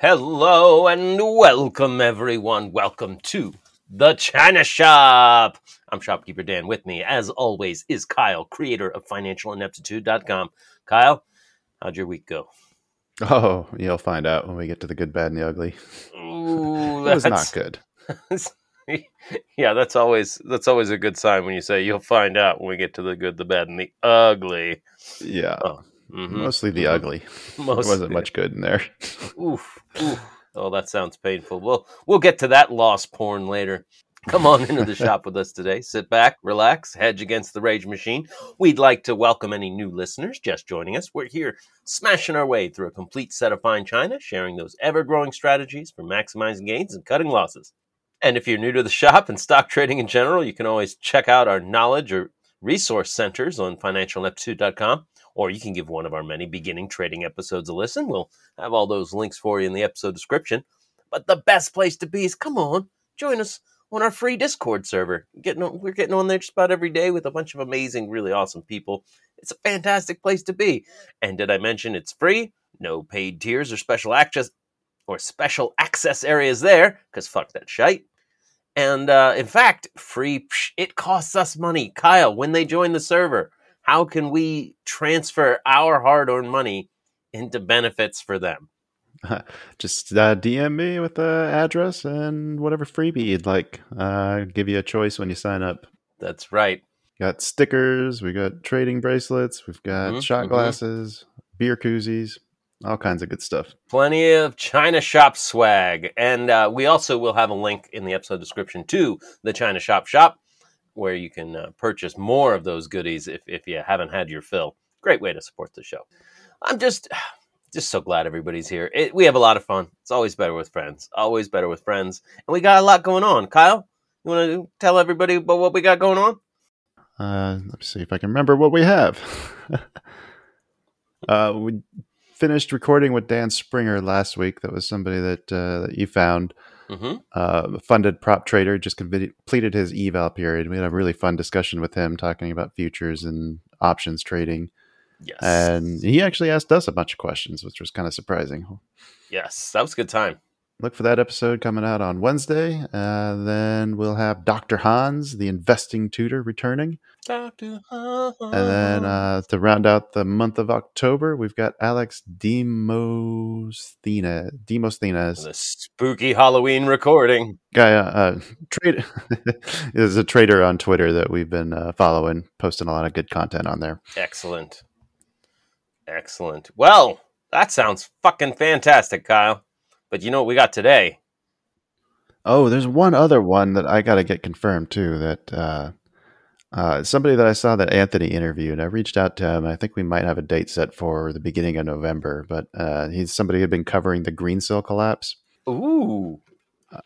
Hello and welcome, everyone. Welcome to The China Shop. I'm shopkeeper Dan. With me, as always, is Kyle, creator of financialineptitude.com. Kyle, how'd your week go? Oh, you'll find out when we get to the good, bad, and the ugly. Ooh, that was not good. Yeah, that's always a good sign when you say you'll find out when we get to the good, the bad, and the ugly. Yeah. Oh. Mm-hmm. Mostly the ugly. Mostly. There wasn't much good in there. Oof. Oh, that sounds painful. Well, we'll get to that loss porn later. Come on into the shop with us today. Sit back, relax, hedge against the rage machine. We'd like to welcome any new listeners just joining us. We're here smashing our way through a complete set of fine china, sharing those ever-growing strategies for maximizing gains and cutting losses. And if you're new to the shop and stock trading in general, you can always check out our knowledge or resource centers on financialineptitude.com. Or you can give one of our many beginning trading episodes a listen. We'll have all those links for you in the episode description. But the best place to be is, come on, join us on our free Discord server. We're getting on there just about every day with a bunch of amazing, really awesome people. It's a fantastic place to be. And did I mention it's free? No paid tiers or special access areas there, because fuck that shite. And in fact, free, it costs us money. Kyle, when they join the server, how can we transfer our hard-earned money into benefits for them? Just DM me with the address and whatever freebie you'd like. Give you a choice when you sign up. That's right. Got stickers. We got trading bracelets. We've got shot glasses, beer koozies, all kinds of good stuff. Plenty of China Shop swag. And we also will have a link in the episode description to the China Shop, where you can purchase more of those goodies if you haven't had your fill. Great way to support the show. I'm just so glad everybody's here. We have a lot of fun. It's always better with friends. And we got a lot going on. Kyle, you want to tell everybody about what we got going on? Let me see if I can remember what we have. We finished recording with Dan Springer last week. That was somebody that you found. Funded prop trader, just completed his eval period. We had a really fun discussion with him talking about futures and options trading. Yes. And he actually asked us a bunch of questions, which was kind of surprising. Yes, that was a good time. Look for that episode coming out on Wednesday. Then we'll have Dr. Hans, the investing tutor, returning. Dr. Hans. And then to round out the month of October, we've got Alex Demosthenes. The spooky Halloween recording. Guy is a trader on Twitter that we've been following, posting a lot of good content on there. Excellent. Well, that sounds fucking fantastic, Kyle. But you know what we got today? Oh, there's one other one that I got to get confirmed, too, that somebody that I saw that Anthony interviewed. I reached out to him. And I think we might have a date set for the beginning of November, but he's somebody who had been covering the Greensill collapse. Ooh.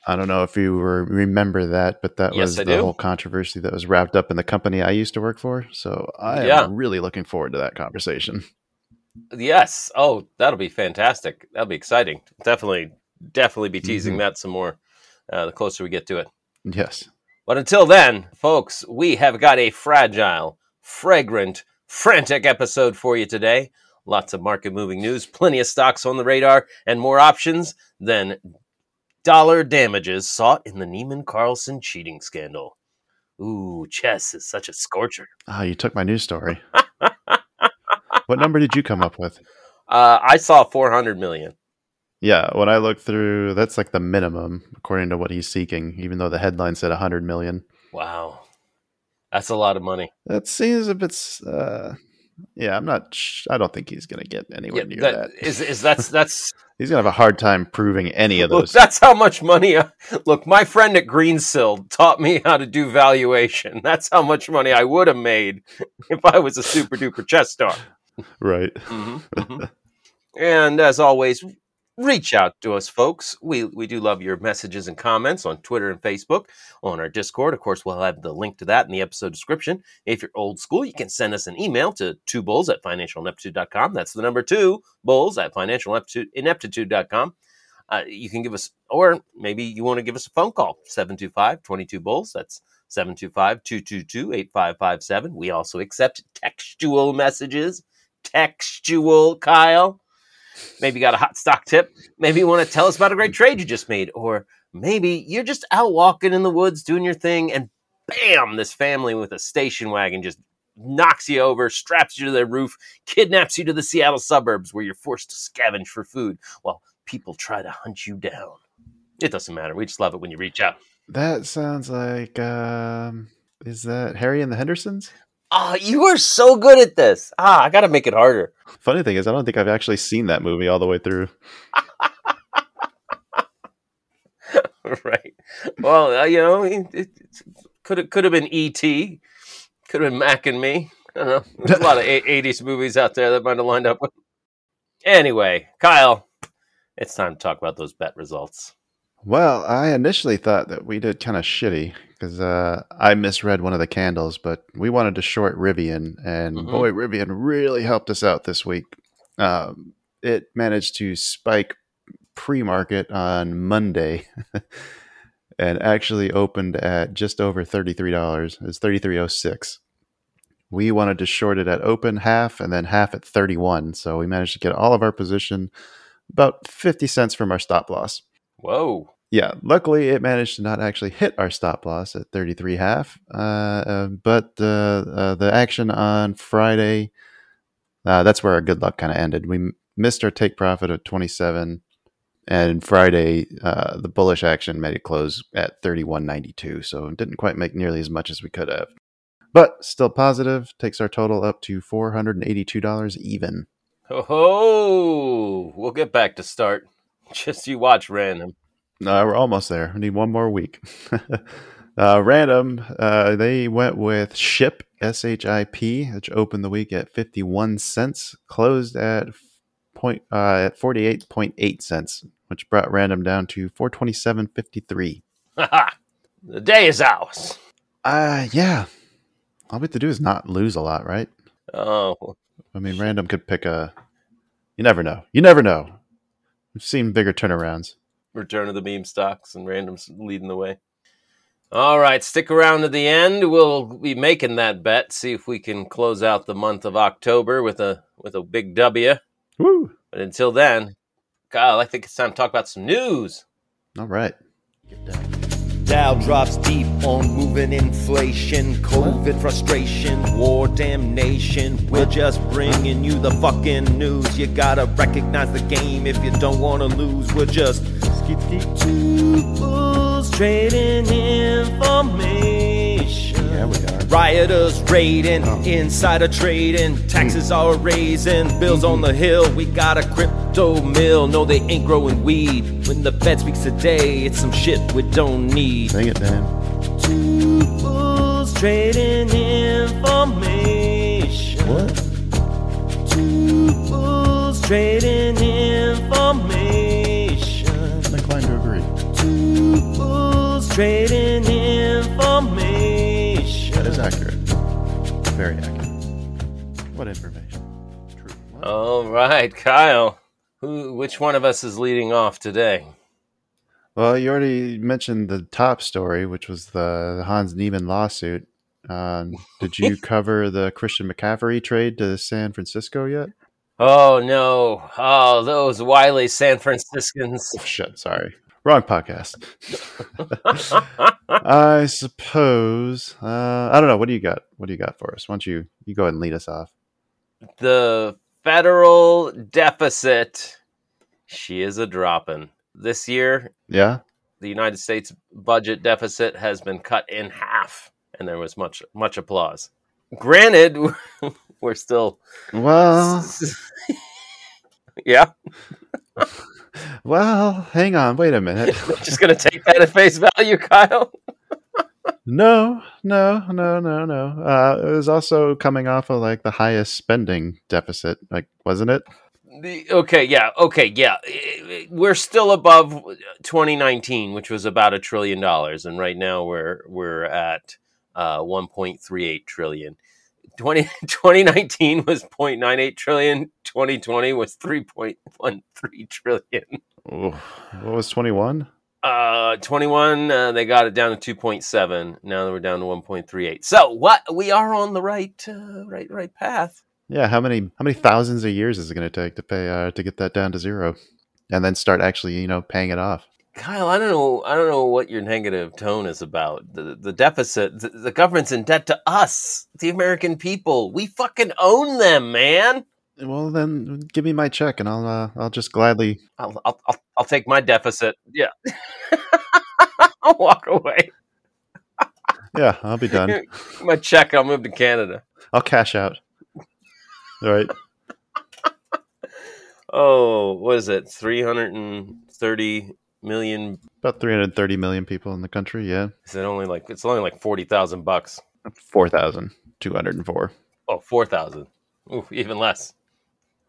I don't know if you remember that, but that was the whole controversy that was wrapped up in the company I used to work for. So I am really looking forward to that conversation. Yes. Oh, that'll be fantastic. That'll be exciting. Definitely be teasing that some more the closer we get to it. Yes. But until then, folks, we have got a fragile, fragrant, frantic episode for you today. Lots of market-moving news, plenty of stocks on the radar, and more options than dollar damages sought in the Niemann-Carlsen cheating scandal. Ooh, chess is such a scorcher. Oh, you took my news story. What number did you come up with? I saw 400 million. Yeah, when I looked through, that's like the minimum, according to what he's seeking, even though the headline said 100 million. Wow. That's a lot of money. That seems a bit. Yeah, I'm not. I don't think he's going to get anywhere near that. That's he's going to have a hard time proving any of those. Look, that's how much money. Look, my friend at Greensill taught me how to do valuation. That's how much money I would have made if I was a super duper chess star. Right. Mm-hmm, mm-hmm. And as always, reach out to us, folks. We do love your messages and comments on Twitter and Facebook, on our Discord. Of course, we'll have the link to that in the episode description. If you're old school, you can send us an email to 2bulls@financialineptitude.com. That's the number 2bulls@financialineptitude.com. You can give us, or maybe you want to give us a phone call, 725-22-BULLS. That's 725-222-8557. We also accept textual messages. Textual, Kyle. Maybe you got a hot stock tip. Maybe you want to tell us about a great trade you just made. Or maybe you're just out walking in the woods doing your thing, and bam, this family with a station wagon just knocks you over, straps you to their roof, kidnaps you to the Seattle suburbs where you're forced to scavenge for food while people try to hunt you down. It doesn't matter. We just love it when you reach out. That sounds like, is that Harry and the Hendersons? Oh, you are so good at this. I got to make it harder. Funny thing is, I don't think I've actually seen that movie all the way through. Right. Well, you know, it could have been E.T., could have been Mac and Me. I don't know. There's a lot of 80s movies out there that might have lined up with. Anyway, Kyle, it's time to talk about those bet results. Well, I initially thought that we did kind of shitty because I misread one of the candles, but we wanted to short Rivian, and boy, Rivian really helped us out this week. It managed to spike pre-market on Monday and actually opened at just over $33. It's $33.06. We wanted to short it at open, half, and then half at 31. So we managed to get all of our position, about 50 cents from our stop loss. Whoa. Yeah. Luckily, it managed to not actually hit our stop loss at 33.5. But the action on Friday, that's where our good luck kind of ended. We missed our take profit at 27. And Friday, the bullish action made it close at 31.92. So it didn't quite make nearly as much as we could have. But still positive. Takes our total up to $482 even. Oh, we'll get back to start. Just you watch Random. No, we're almost there. We need one more week. Random, they went with SHIP, S-H-I-P, which opened the week at 51 cents, closed at 48.8 cents, which brought Random down to 427.53. The day is ours. Yeah. All we have to do is not lose a lot, right? Oh. I mean, Random could pick a... You never know. You never know. We've seen bigger turnarounds. Return of the meme stocks and Random's leading the way. All right, stick around to the end. We'll be making that bet. See if we can close out the month of October with a big W. Woo! But until then, Kyle, I think it's time to talk about some news. All right. Get down. Dow drops deep on moving inflation, COVID frustration, war damnation. We're just bringing you the fucking news. You gotta recognize the game if you don't wanna lose. We're just two bulls trading information. Yeah, we are. Rioters raiding, insider trading, taxes are raising, bills on the hill. We got a crypto mill. No, they ain't growing weed. When the Fed speaks today, it's some shit we don't need. Sing it, Dan. Two bulls trading information. What? Two bulls trading information. I inclined to agree. Two bulls trading information. That is accurate. Very accurate. What information? True. What? All right, Kyle. Which one of us is leading off today? Well, you already mentioned the top story, which was the Hans Niemann lawsuit. Did you cover the Christian McCaffrey trade to San Francisco yet? Oh, no. Oh, those wily San Franciscans. Oh, shit, sorry. Wrong podcast. I suppose. I don't know. What do you got? What do you got for us? Why don't you go ahead and lead us off? The federal deficit, she is a dropping. This year, the United States budget deficit has been cut in half. and there was much applause. Granted, we're still... Well... yeah. Well, hang on. Wait a minute. Just going to take that at face value, Kyle? No. It was also coming off of like the highest spending deficit, like, wasn't it? Okay, yeah. We're still above 2019, which was about $1 trillion, and right now we're at 1.38 trillion. 2019 was 0.98 trillion. 2020 was 3.13 trillion. Ooh, what was 21? 21, they got it down to 2.7. Now we're down to 1.38. So what? We are on the right path. Yeah, how many thousands of years is it going to take to pay to get that down to zero, and then start actually paying it off? Kyle, I don't know what your negative tone is about. The deficit, the government's in debt to us, the American people. We fucking own them, man. Well, then give me my check, and I'll just gladly. I'll take my deficit. Yeah, I'll walk away. Yeah, I'll be done. My check. I'll move to Canada. I'll cash out. All right. Oh, what is it? 330 million. About 330 million people in the country. Yeah. Is it only like $40,000? 4,204. Oh, 4,000. Ooh, even less.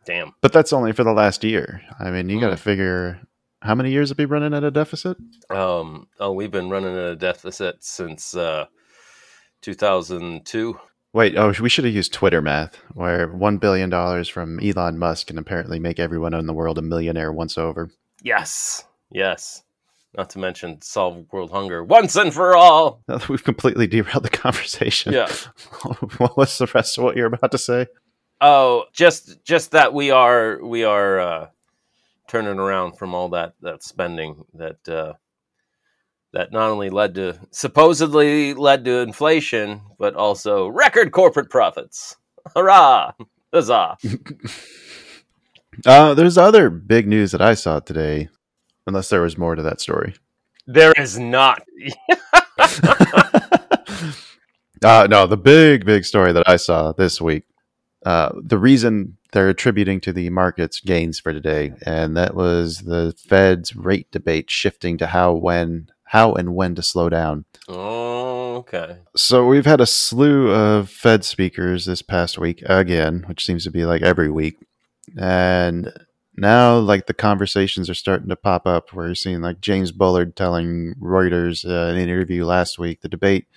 Damn. But that's only for the last year. I mean, you got to figure how many years have we been running at a deficit? We've been running at a deficit since 2002. Wait, we should have used Twitter math, where $1 billion from Elon Musk can apparently make everyone in the world a millionaire once over. Yes. Not to mention solve world hunger once and for all. Now that we've completely derailed the conversation. Yeah. What was the rest of what you're about to say? Oh, just that we are turning around from all that spending that not only supposedly led to inflation, but also record corporate profits. Hurrah! Huzzah! There's other big news that I saw today, unless there was more to that story. There is not. No, the big story that I saw this week. The reason they're attributing to the market's gains for today, and that was the Fed's rate debate shifting to how and when to slow down. Oh, okay. So we've had a slew of Fed speakers this past week again, which seems to be like every week. And now like the conversations are starting to pop up where you're seeing like James Bullard telling Reuters in an interview last week, the debate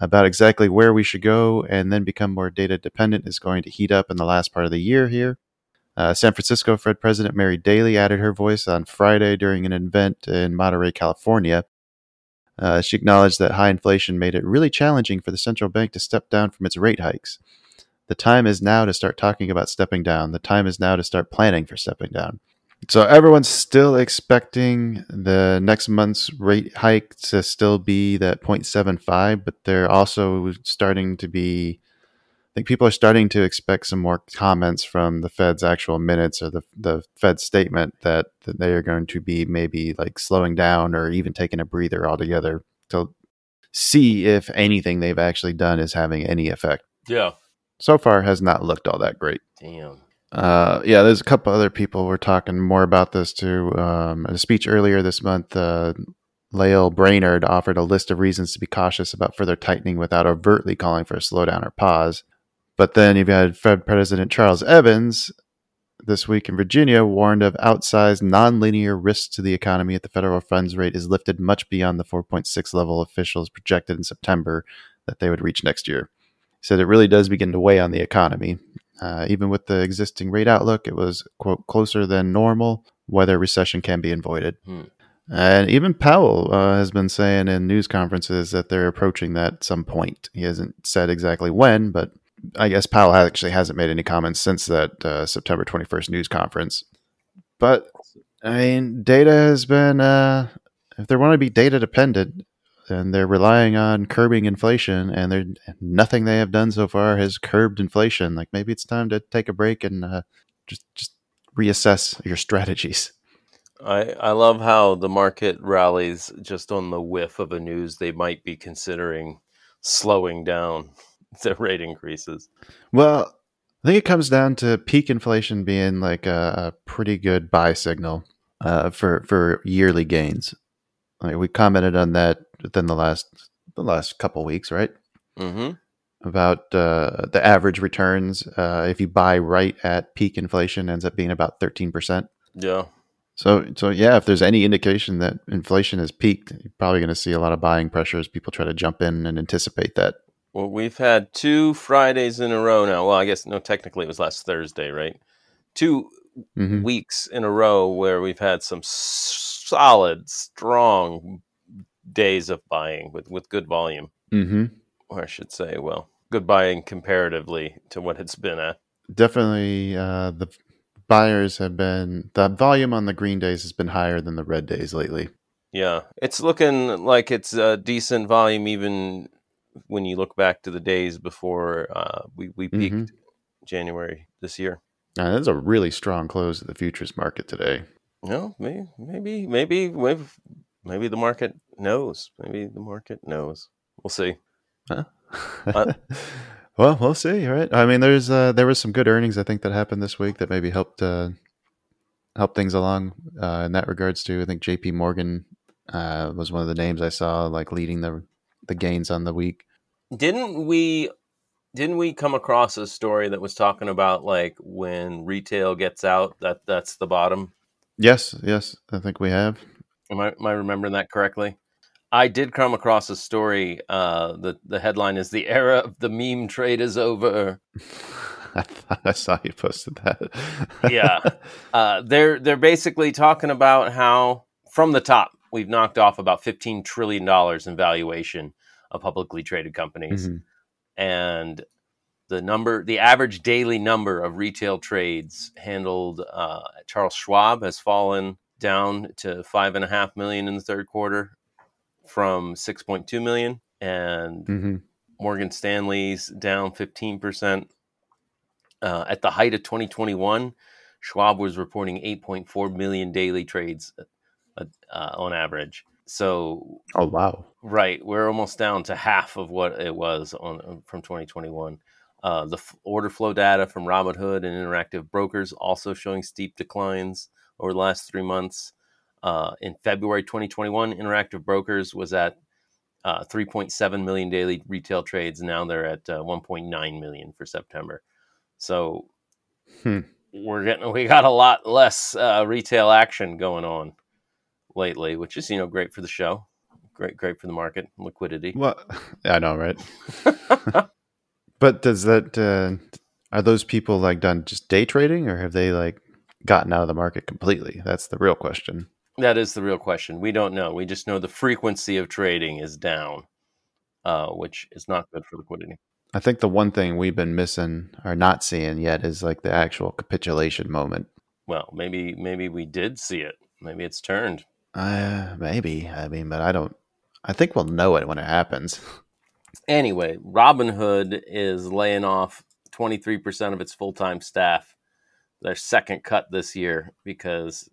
about exactly where we should go and then become more data dependent is going to heat up in the last part of the year here. San Francisco Fed President Mary Daly added her voice on Friday during an event in Monterey, California. She acknowledged that high inflation made it really challenging for the central bank to step down from its rate hikes. The time is now to start talking about stepping down. The time is now to start planning for stepping down. So everyone's still expecting the next month's rate hike to still be that 0.75, but they're also starting to be, I think people are starting to expect some more comments from the Fed's actual minutes or the Fed statement that they are going to be maybe like slowing down or even taking a breather altogether to see if anything they've actually done is having any effect. Yeah. So far has not looked all that great. Damn. Yeah, there's a couple other people were talking more about this too. In a speech earlier this month, Lael Brainerd offered a list of reasons to be cautious about further tightening without overtly calling for a slowdown or pause. But then you've had Fed President Charles Evans this week in Virginia warned of outsized nonlinear risks to the economy if the federal funds rate is lifted much beyond the 4.6 level officials projected in September that they would reach next year. He said it really does begin to weigh on the economy. Even with the existing rate outlook, it was, quote, closer than normal, whether recession can be avoided. And even Powell has been saying in news conferences that they're approaching that at some point. He hasn't said exactly when, but I guess Powell actually hasn't made any comments since that September 21st news conference. But, I mean, data has been, if they want to be data dependent, and they're relying on curbing inflation, and nothing they have done so far has curbed inflation. Like maybe it's time to take a break and just reassess your strategies. I love how the market rallies just on the whiff of a news they might be considering slowing down the rate increases. Well, I think it comes down to peak inflation being like a pretty good buy signal for yearly gains. Like we commented on that within the last couple weeks, right? Mm-hmm. About the average returns, if you buy right at peak inflation, ends up being about 13%. Yeah. So yeah, if there's any indication that inflation has peaked, you're probably going to see a lot of buying pressure as people try to jump in and anticipate that. Well, we've had two Fridays in a row now. Well, I guess, no, technically it was last Thursday, right? Two weeks in a row where we've had some solid, strong days of buying with good volume. Mm-hmm. Or I should say, well, good buying comparatively to what it's been at. Definitely the buyers have been... The volume on the green days has been higher than the red days lately. Yeah. It's looking like it's a decent volume even when you look back to the days before we peaked January this year. Now, that's a really strong close of the futures market today. No, maybe the market knows. Maybe the market knows. We'll see. Huh? Well, we'll see, right? I mean, there was some good earnings I think that happened this week that maybe helped things along in that regards too. I think JP Morgan was one of the names I saw like leading the gains on the week. Didn't we come across a story that was talking about like when retail gets out, that's the bottom? Yes, I think we have. Am I remembering that correctly? I did come across a story. The headline is "The Era of the Meme Trade is Over." I thought I saw you posted that. Yeah, they're basically talking about how from the top we've knocked off about $15 trillion in valuation of publicly traded companies, and the average daily number of retail trades handled at Charles Schwab has fallen down to 5.5 million in the third quarter. From 6.2 million, and Morgan Stanley's down 15%. At the height of 2021, Schwab was reporting 8.4 million daily trades on average. So, oh wow, right, we're almost down to half of what it was from 2021. The order flow data from Robinhood and Interactive Brokers also showing steep declines over the last 3 months. In February 2021, Interactive Brokers was at 3.7 million daily retail trades. Now they're at 1.9 million for September. So we got a lot less retail action going on lately, which is great for the show, great for the market liquidity. Well, I know, right? But does that are those people like done just day trading, or have they like gotten out of the market completely? That's the real question. That is the real question. We don't know. We just know the frequency of trading is down, which is not good for liquidity. I think the one thing we've been missing or not seeing yet is like the actual capitulation moment. Well, maybe we did see it. Maybe it's turned. Maybe. I mean, but I think we'll know it when it happens. Anyway, Robinhood is laying off 23% of its full-time staff. Their second cut this year because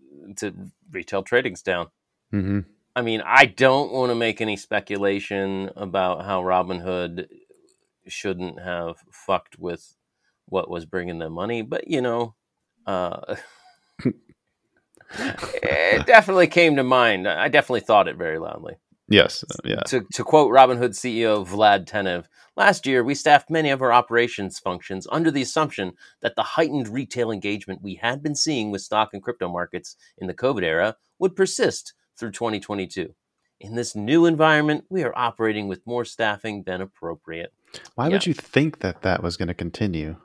retail trading's down. Mm-hmm. I mean, I don't want to make any speculation about how Robinhood shouldn't have fucked with what was bringing them money, but it definitely came to mind. I definitely thought it very loudly. Yes, yeah. To quote Robinhood CEO Vlad Tenev, "Last year, we staffed many of our operations functions under the assumption that the heightened retail engagement we had been seeing with stock and crypto markets in the COVID era would persist through 2022. In this new environment, we are operating with more staffing than appropriate." Why would you think that was going to continue?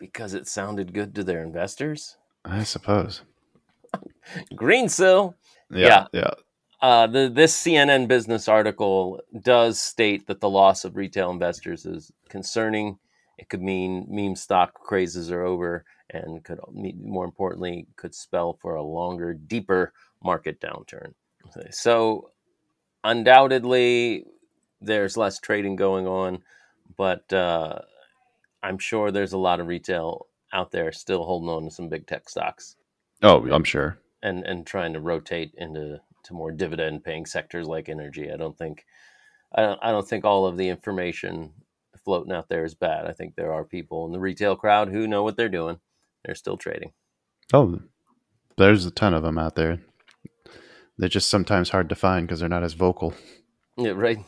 Because it sounded good to their investors, I suppose. Greensill. Yeah. This CNN business article does state that the loss of retail investors is concerning. It could mean meme stock crazes are over and could, more importantly, spell for a longer, deeper market downturn. So undoubtedly, there's less trading going on, but I'm sure there's a lot of retail out there still holding on to some big tech stocks. Oh, I'm sure. And trying to rotate into more dividend-paying sectors like energy. I don't think I don't think all of the information floating out there is bad. I think there are people in the retail crowd who know what they're doing. They're still trading. Oh, there's a ton of them out there. They're just sometimes hard to find because they're not as vocal. Yeah, right.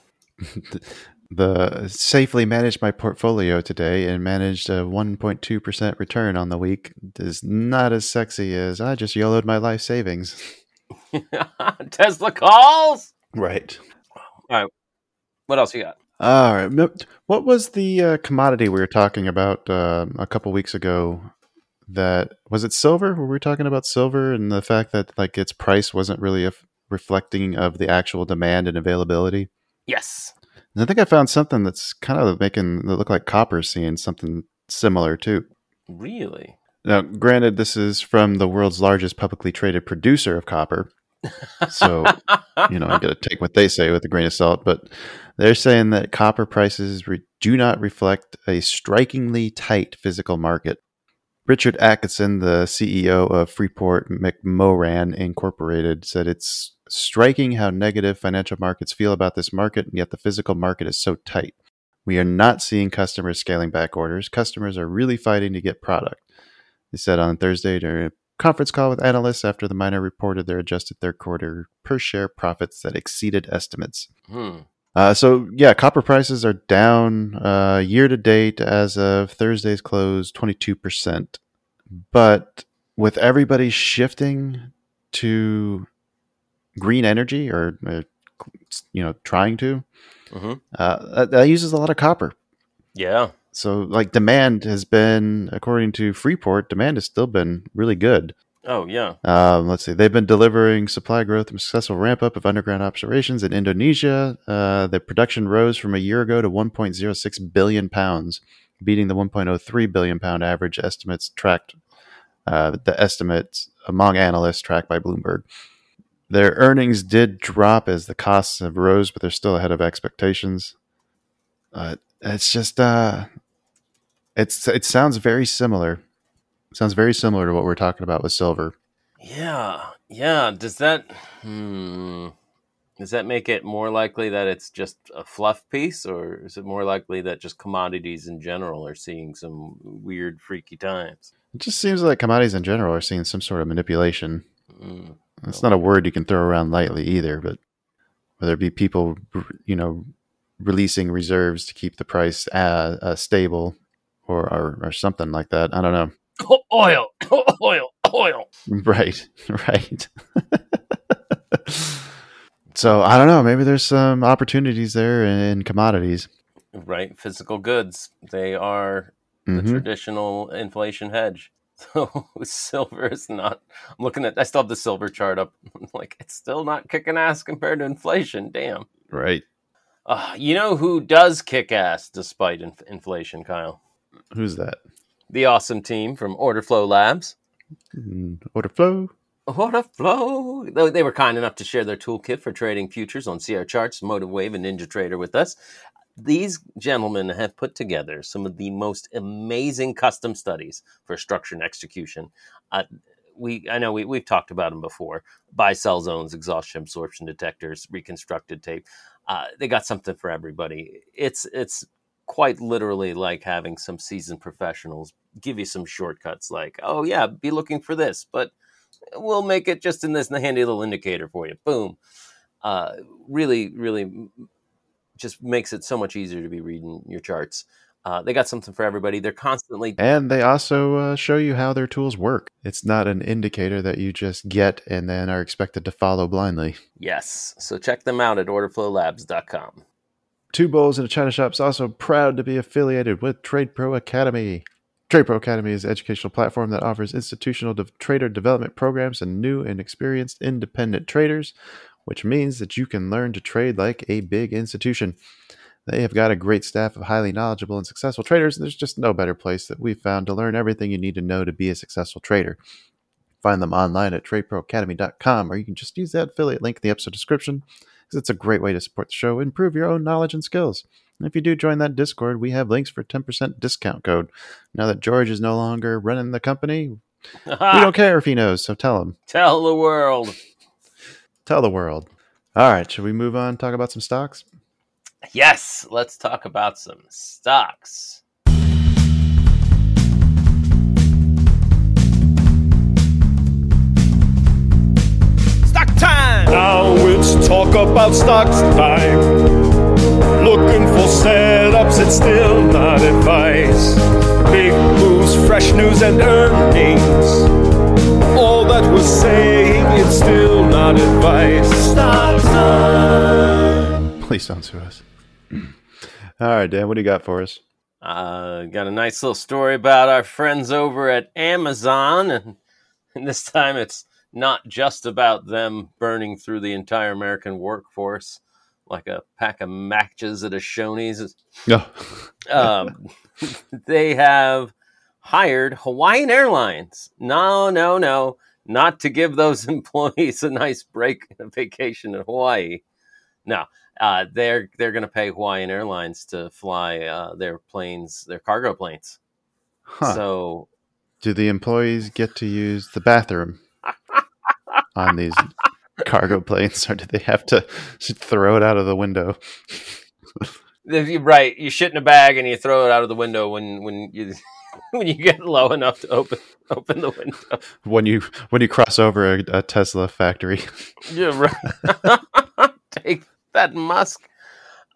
The safely managed my portfolio today and managed a 1.2% return on the week is not as sexy as I just YOLO'd my life savings. Tesla calls? Right. All right. What else you got? All right. What was the commodity we were talking about a couple weeks ago? That was it silver? Were we talking about silver and the fact that like its price wasn't really reflecting of the actual demand and availability? Yes. And I think I found something that's kind of making it look like copper's seeing something similar too. Really? Now, granted, this is from the world's largest publicly traded producer of copper. So, you know, I got to take what they say with a grain of salt, but they're saying that copper prices do not reflect a strikingly tight physical market. Richard Atkinson, the CEO of Freeport-McMoRan Incorporated, said it's striking how negative financial markets feel about this market, and yet the physical market is so tight. We are not seeing customers scaling back orders. Customers are really fighting to get product. He said on Thursday during a conference call with analysts after the miner reported their adjusted third quarter per share profits that exceeded estimates. So yeah, copper prices are down year to date as of Thursday's close 22%. But with everybody shifting to green energy or you know, trying to, that uses a lot of copper. Yeah. So like demand has been, according to Freeport, demand has still been really good. Oh, yeah. Let's see. They've been delivering supply growth and successful ramp-up of underground operations in Indonesia. The production rose from a year ago to 1.06 billion pounds, beating the 1.03 billion pound average estimates tracked. The estimates among analysts tracked by Bloomberg. Their earnings did drop as the costs have rose, but they're still ahead of expectations. It's just, it sounds very similar. Sounds very similar to what we're talking about with silver. Yeah, yeah. Does that make it more likely that it's just a fluff piece, or is it more likely that just commodities in general are seeing some weird, freaky times? It just seems like commodities in general are seeing some sort of manipulation. That's not a word you can throw around lightly either, but whether it be people, you know, releasing reserves to keep the price stable or something like that. I don't know. Oil. Right. So I don't know. Maybe there's some opportunities there in commodities. Right. Physical goods. They are the traditional inflation hedge. So silver is not. I'm looking at. I still have the silver chart up. I'm like, it's still not kicking ass compared to inflation. Damn. Right. You know who does kick ass despite inflation, Kyle? Who's that? The awesome team from Order Flow Labs. Order Flow. They were kind enough to share their toolkit for trading futures on CR Charts, MotiveWave, and NinjaTrader with us. These gentlemen have put together some of the most amazing custom studies for structure and execution. I know we've talked about them before. Buy-sell zones, exhaustion, absorption detectors, reconstructed tape. They got something for everybody. It's quite literally like having some seasoned professionals give you some shortcuts like, oh yeah, be looking for this, but we'll make it just in this handy little indicator for you. Boom. Really, really just makes it so much easier to be reading your charts. They got something for everybody. They're constantly... And they also show you how their tools work. It's not an indicator that you just get and then are expected to follow blindly. Yes. So check them out at orderflowlabs.com. Two Bulls in a China Shop is also proud to be affiliated with TradePro Academy. TradePro Academy is an educational platform that offers institutional trader development programs and new and experienced independent traders, which means that you can learn to trade like a big institution. They have got a great staff of highly knowledgeable and successful traders, and there's just no better place that we've found to learn everything you need to know to be a successful trader. Find them online at tradeproacademy.com, or you can just use that affiliate link in the episode description. It's a great way to support the show, improve your own knowledge and skills. And if you do join that Discord, we have links for 10% discount code. Now that George is no longer running the company, we don't care if he knows, so tell him. Tell the world. All right, should we move on, talk about some stocks? Yes, let's talk about some stocks. Stock time! Now it's talk about stocks time. Looking for setups, it's still not advice. Big moves, fresh news, and earnings. All that we're saying, it's still not advice. Stock time! Please don't sue us. All right, Dan, what do you got for us? Got a nice little story about our friends over at Amazon. And this time it's not just about them burning through the entire American workforce like a pack of matches at a Shoney's. No. They have hired Hawaiian Airlines. No, not to give those employees a nice break and a vacation in Hawaii. No. They're going to pay Hawaiian Airlines to fly their planes, their cargo planes. Huh. So, do the employees get to use the bathroom on these cargo planes, or do they have to throw it out of the window? Right, you shit in a bag and you throw it out of the window when you get low enough to open the window. When you cross over a Tesla factory. Yeah, right. Take that, Musk.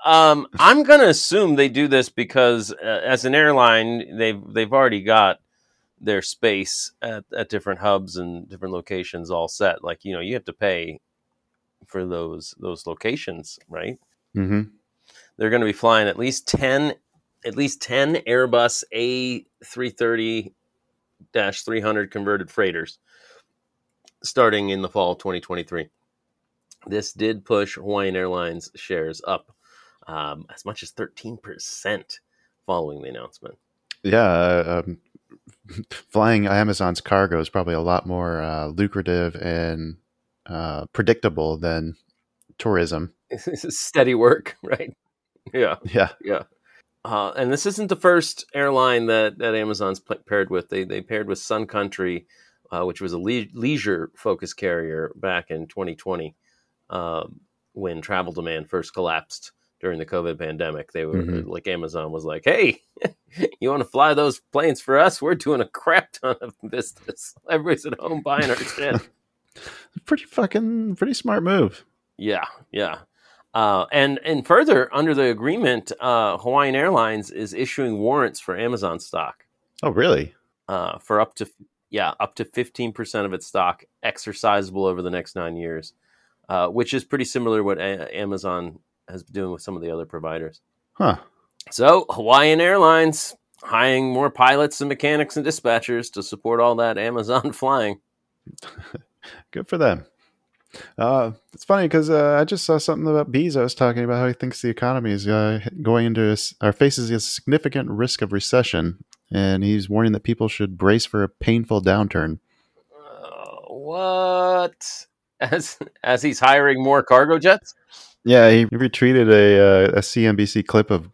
I'm going to assume they do this because as an airline, they've already got their space at different hubs and different locations all set. Like, you have to pay for those locations, right? Mm-hmm. They're going to be flying at least 10 Airbus A330-300 converted freighters starting in the fall of 2023. This did push Hawaiian Airlines shares up as much as 13% following the announcement. Yeah, flying Amazon's cargo is probably a lot more lucrative and predictable than tourism. Steady work, right? Yeah. And this isn't the first airline that Amazon's paired with. They paired with Sun Country, which was a leisure-focused carrier back in 2020. When travel demand first collapsed during the COVID pandemic, they were like, Amazon was like, "Hey, you want to fly those planes for us? We're doing a crap ton of business. Everybody's at home buying our shit." Pretty smart move. Yeah. And further, under the agreement, Hawaiian Airlines is issuing warrants for Amazon stock. Oh, really? For up to 15% of its stock, exercisable over the next 9 years. Which is pretty similar to what Amazon has been doing with some of the other providers. Huh. So Hawaiian Airlines hiring more pilots and mechanics and dispatchers to support all that Amazon flying. Good for them. It's funny because I just saw something about Bezos talking about how he thinks the economy is going into or faces a significant risk of recession, and he's warning that people should brace for a painful downturn. What? As he's hiring more cargo jets? Yeah, he retweeted a CNBC clip of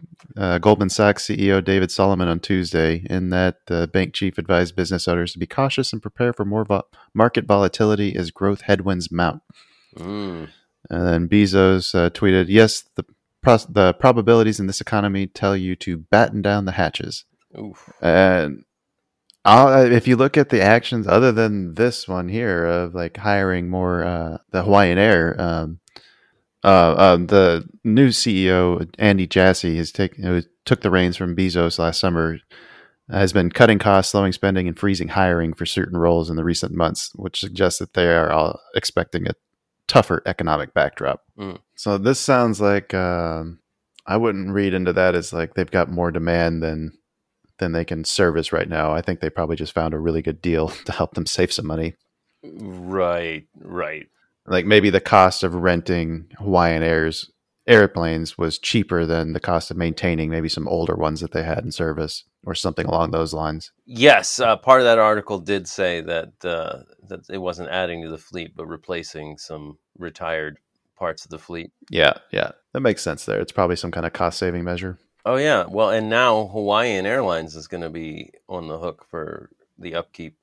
Goldman Sachs CEO David Solomon on Tuesday, in that the bank chief advised business owners to be cautious and prepare for more market volatility as growth headwinds mount. And then Bezos tweeted, "Yes, the probabilities in this economy tell you to batten down the hatches." Oof. And if you look at the actions other than this one here of like hiring more the Hawaiian Air, the new CEO Andy Jassy who took the reins from Bezos last summer, has been cutting costs, slowing spending, and freezing hiring for certain roles in the recent months, which suggests that they are all expecting a tougher economic backdrop. So this sounds like I wouldn't read into that as like they've got more demand than they can service right now. I think they probably just found a really good deal to help them save some money. Right. Like maybe the cost of renting Hawaiian Air's airplanes was cheaper than the cost of maintaining maybe some older ones that they had in service or something along those lines. Yes, part of that article did say that it wasn't adding to the fleet, but replacing some retired parts of the fleet. Yeah. That makes sense there. It's probably some kind of cost-saving measure. Oh, yeah. Well, and now Hawaiian Airlines is going to be on the hook for the upkeep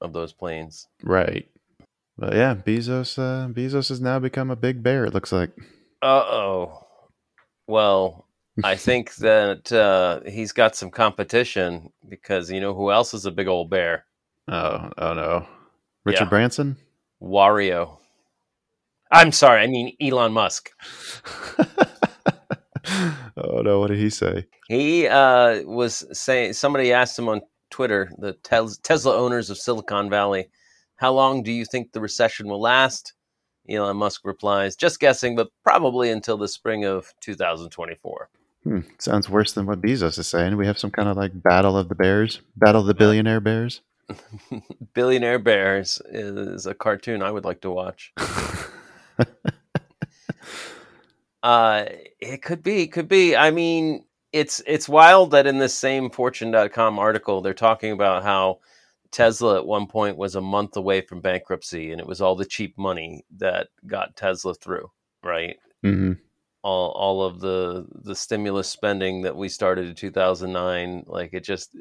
of those planes. Right. But yeah, Bezos has now become a big bear, it looks like. Uh-oh. Well, I think that he's got some competition because you know who else is a big old bear? Oh no. Richard Branson? Wario. I'm sorry. I mean, Elon Musk. Oh, no. What did he say? He was saying, somebody asked him on Twitter, the Tesla owners of Silicon Valley, how long do you think the recession will last? Elon Musk replies, just guessing, but probably until the spring of 2024. Sounds worse than what Bezos is saying. We have some kind of like battle of the bears, battle of the billionaire bears. Billionaire Bears is a cartoon I would like to watch. It could be. I mean, it's wild that in this same Fortune.com article, they're talking about how Tesla at one point was a month away from bankruptcy, and it was all the cheap money that got Tesla through, right? Mm-hmm. All of the stimulus spending that we started in 2009, like it just...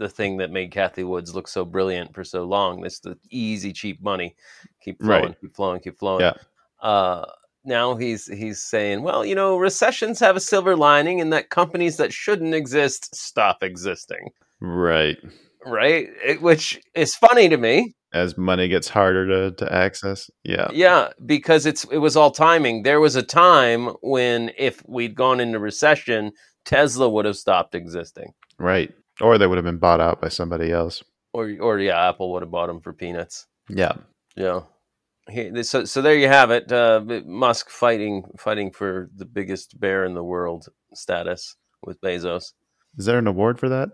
the thing that made Cathie Woods look so brilliant for so long. This the easy, cheap money. Keep flowing, right. Keep flowing. Yeah. Now he's saying, well, you know, recessions have a silver lining and that companies that shouldn't exist stop existing. Right. Which is funny to me. As money gets harder to access. Yeah. Yeah. Because it was all timing. There was a time when if we'd gone into recession, Tesla would have stopped existing. Right. Or they would have been bought out by somebody else. Or Apple would have bought them for peanuts. Yeah. So there you have it. Musk fighting for the biggest bear in the world status with Bezos. Is there an award for that?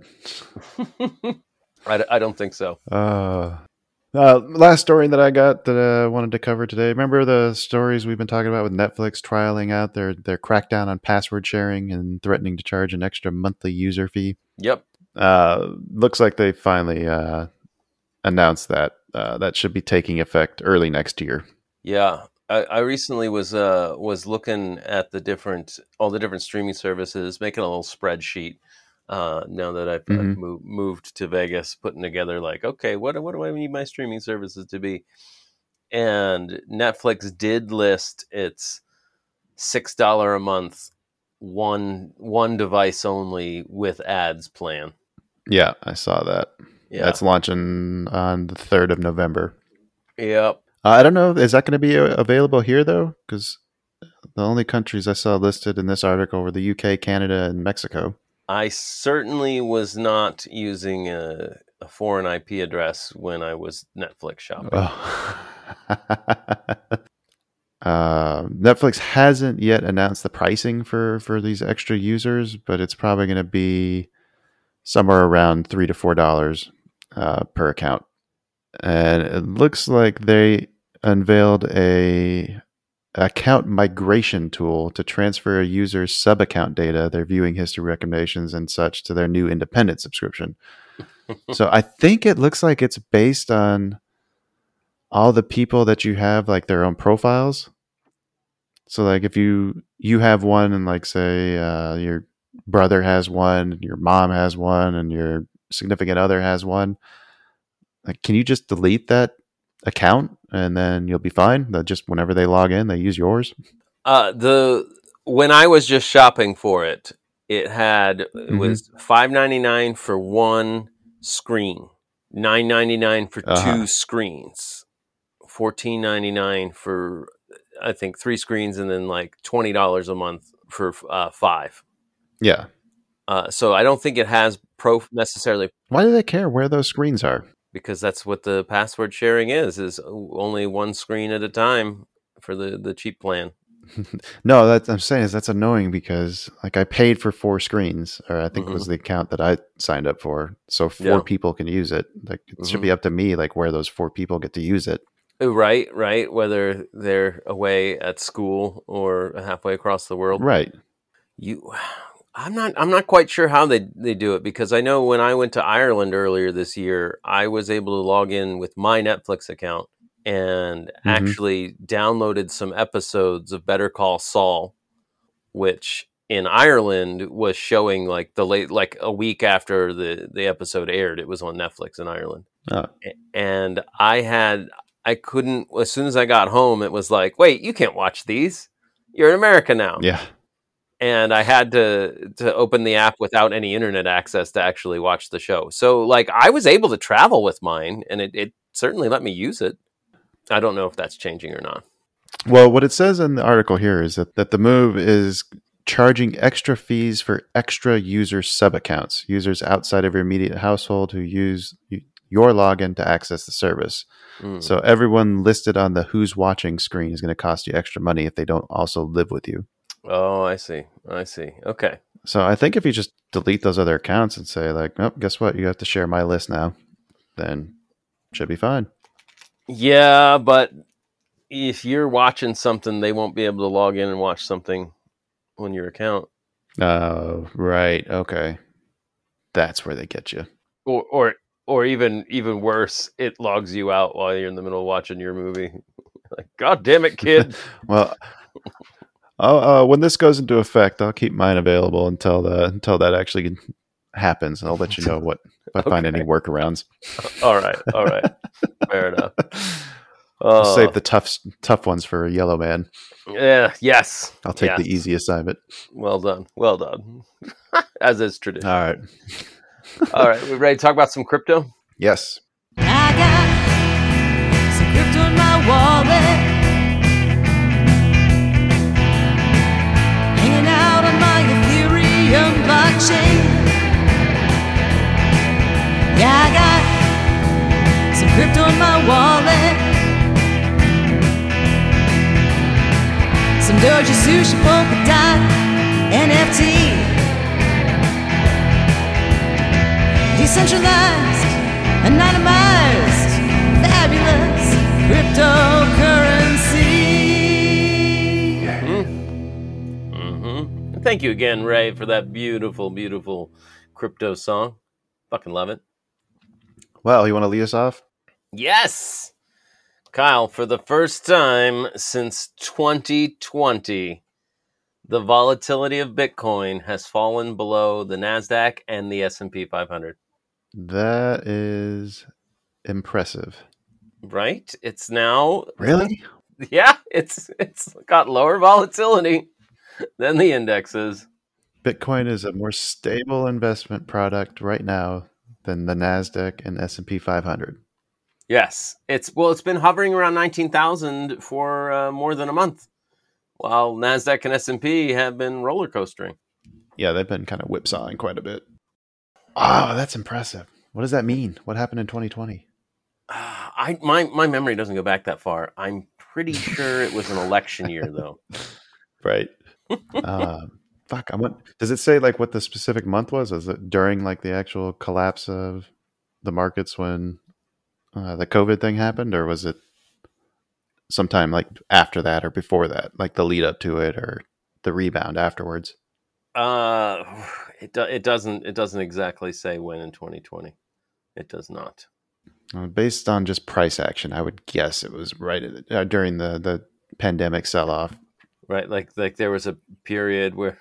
I don't think so. Last story that I got that I wanted to cover today. Remember the stories we've been talking about with Netflix trialing out their crackdown on password sharing and threatening to charge an extra monthly user fee? Yep. Looks like they finally announced that that should be taking effect early next year. Yeah, I recently was looking at all the different streaming services, making a little spreadsheet. Now that I've moved to Vegas, putting together like, okay, what do I need my streaming services to be? And Netflix did list its $6 a month one device only with ads plan. Yeah, I saw that. Yeah. That's launching on the 3rd of November. Yep. I don't know. Is that going to be available here, though? Because the only countries I saw listed in this article were the UK, Canada, and Mexico. I certainly was not using a foreign IP address when I was Netflix shopping. Oh. Netflix hasn't yet announced the pricing for these extra users, but it's probably going to be somewhere around $3 to $4 per account. And it looks like they unveiled a account migration tool to transfer a user's sub-account data, their viewing history recommendations and such to their new independent subscription. So I think it looks like it's based on all the people that you have, like their own profiles. So like if you have one and like say your brother has one, and your mom has one and your significant other has one, like can you just delete that account and then you'll be fine? That just whenever they log in, they use yours. When I was just shopping for it, it was $5.99 for one screen, $9.99 for two screens, $14.99 for I think three screens, and then like $20 a month for five. Yeah. So I don't think it has necessarily. Why do they care where those screens are? Because that's what the password sharing is only one screen at a time for the cheap plan. No, that's I'm saying is that's annoying because like I paid for four screens, or I think it was the account that I signed up for. So four people can use it. Like it should be up to me, like where those four people get to use it. Right. Whether they're away at school or halfway across the world. Right. I'm not quite sure how they do it, because I know when I went to Ireland earlier this year, I was able to log in with my Netflix account and actually downloaded some episodes of Better Call Saul, which in Ireland was showing like a week after the episode aired. It was on Netflix in Ireland. Oh. And I couldn't, as soon as I got home, it was like, wait, you can't watch these. You're in America now. Yeah. And I had to open the app without any internet access to actually watch the show. So like I was able to travel with mine, and it certainly let me use it. I don't know if that's changing or not. Well, what it says in the article here is that the move is charging extra fees for extra user sub-accounts, users outside of your immediate household who use your login to access the service. Mm. So everyone listed on the who's watching screen is going to cost you extra money if they don't also live with you. Oh, I see. Okay. So I think if you just delete those other accounts and say like, oh, guess what? You have to share my list now, then it should be fine. Yeah, but if you're watching something, they won't be able to log in and watch something on your account. Oh, right. Okay. That's where they get you. Or even worse, it logs you out while you're in the middle of watching your movie. Like, God damn it, kid. Well, when this goes into effect, I'll keep mine available until that actually happens. I'll let you know what if I find any workarounds. All right. Fair enough. I'll save the tough ones for a yellow man. Yeah. Yes. I'll take the easy assignment. Well done. As is tradition. All right. All right. We ready to talk about some crypto? Yes. I got some crypto in my wallet, hanging out on my Ethereum blockchain. Yeah, I got some crypto in my wallet, some doji, sushi, polka dot, NFT. Decentralized, anonymized, fabulous cryptocurrency. Mm-hmm. Mm-hmm. Thank you again, Ray, for that beautiful, beautiful crypto song. Fucking love it. Well, you want to lead us off? Yes. Kyle, for the first time since 2020, the volatility of Bitcoin has fallen below the NASDAQ and the S&P 500. That is impressive. Right? It's now... Really? Yeah, it's got lower volatility than the indexes. Bitcoin is a more stable investment product right now than the NASDAQ and S&P 500. Yes. It's been hovering around 19,000 for more than a month, while NASDAQ and S&P have been roller coastering. Yeah, they've been kind of whipsawing quite a bit. Oh, that's impressive. What does that mean? What happened in 2020? My memory doesn't go back that far. I'm pretty sure it was an election year, though. Right. Fuck. Does it say like what the specific month was? Is it during like the actual collapse of the markets when the COVID thing happened, or was it sometime like after that or before that, like the lead up to it or the rebound afterwards? It doesn't exactly say when in 2020. It does not. Based on just price action, I would guess it was right during the pandemic sell off. Right, like there was a period where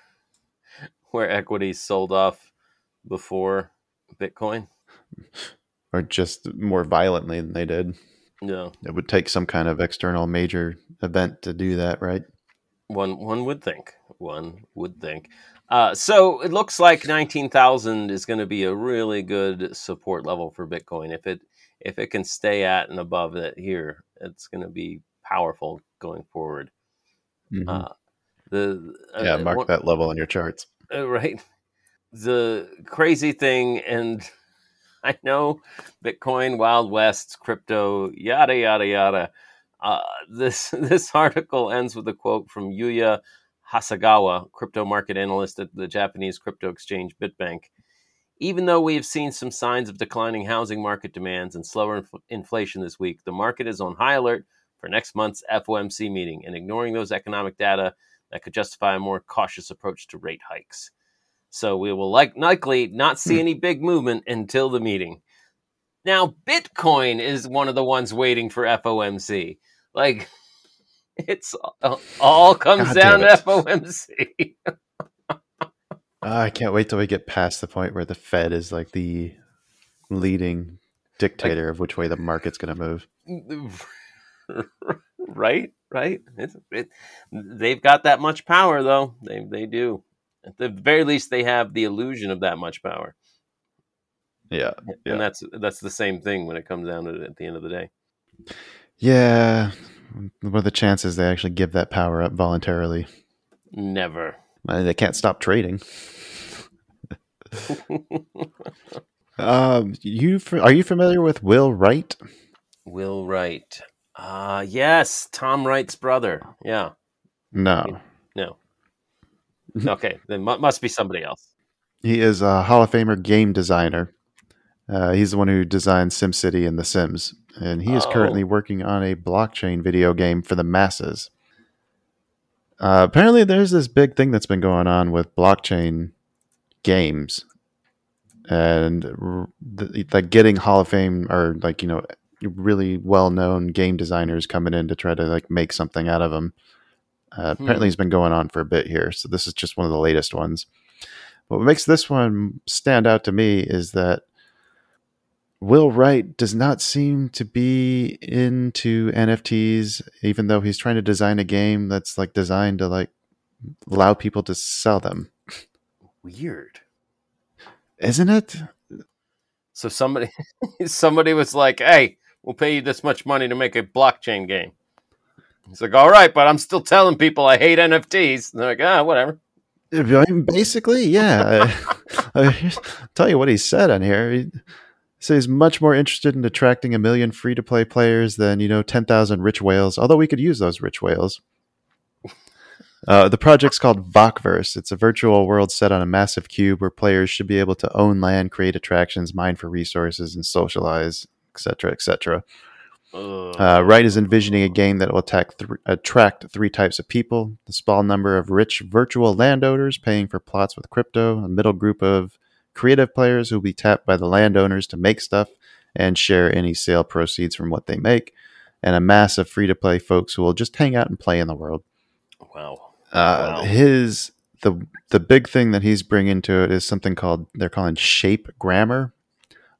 equities sold off before Bitcoin, or just more violently than they did. Yeah, it would take some kind of external major event to do that, right? One would think. So it looks like 19,000 is going to be a really good support level for Bitcoin. If it can stay at and above that here, it's going to be powerful going forward. Mm-hmm. Mark that level on your charts. Right. The crazy thing, and I know Bitcoin, Wild West, crypto, yada, yada, yada. This article ends with a quote from Yuya Hasegawa, crypto market analyst at the Japanese crypto exchange Bitbank. Even though we have seen some signs of declining housing market demands and slower inflation this week, the market is on high alert for next month's FOMC meeting and ignoring those economic data that could justify a more cautious approach to rate hikes. So we will likely not see any big movement until the meeting. Now, Bitcoin is one of the ones waiting for FOMC. Like, it's all comes down to FOMC. I can't wait till we get past the point where the Fed is like the leading dictator of which way the market's going to move. right? They've got that much power, though. They do. At the very least, they have the illusion of that much power. Yeah. And that's the same thing when it comes down to it at the end of the day. Yeah. What are the chances they actually give that power up voluntarily? Never. They can't stop trading. Are you familiar with Will Wright? Will Wright. Yes, Tom Wright's brother. Yeah. No. Okay, then must be somebody else. He is a Hall of Famer game designer. He's the one who designed SimCity and The Sims, and he is currently working on a blockchain video game for the masses. Apparently, there's this big thing that's been going on with blockchain games, and like getting Hall of Fame or really well-known game designers coming in to try to make something out of them. Apparently, it's been going on for a bit here, so this is just one of the latest ones. What makes this one stand out to me is that Will Wright does not seem to be into NFTs, even though he's trying to design a game that's designed to allow people to sell them. Weird, isn't it? So somebody was like, "Hey, we'll pay you this much money to make a blockchain game." He's like, "All right, but I'm still telling people I hate NFTs." And they're like, "Ah, whatever." Basically, yeah. I'll tell you what he said on here. He says he's much more interested in attracting 1 million free-to-play players than 10,000 rich whales. Although we could use those rich whales. The project's called Vokverse. It's a virtual world set on a massive cube where players should be able to own land, create attractions, mine for resources, and socialize, etc., etc. Wright is envisioning a game that will attract three types of people: the small number of rich virtual landowners paying for plots with crypto, a middle group of creative players who will be tapped by the landowners to make stuff and share any sale proceeds from what they make, and a mass of free-to-play folks who will just hang out and play in the world. Wow. The big thing that he's bringing to it is something they're calling shape grammar,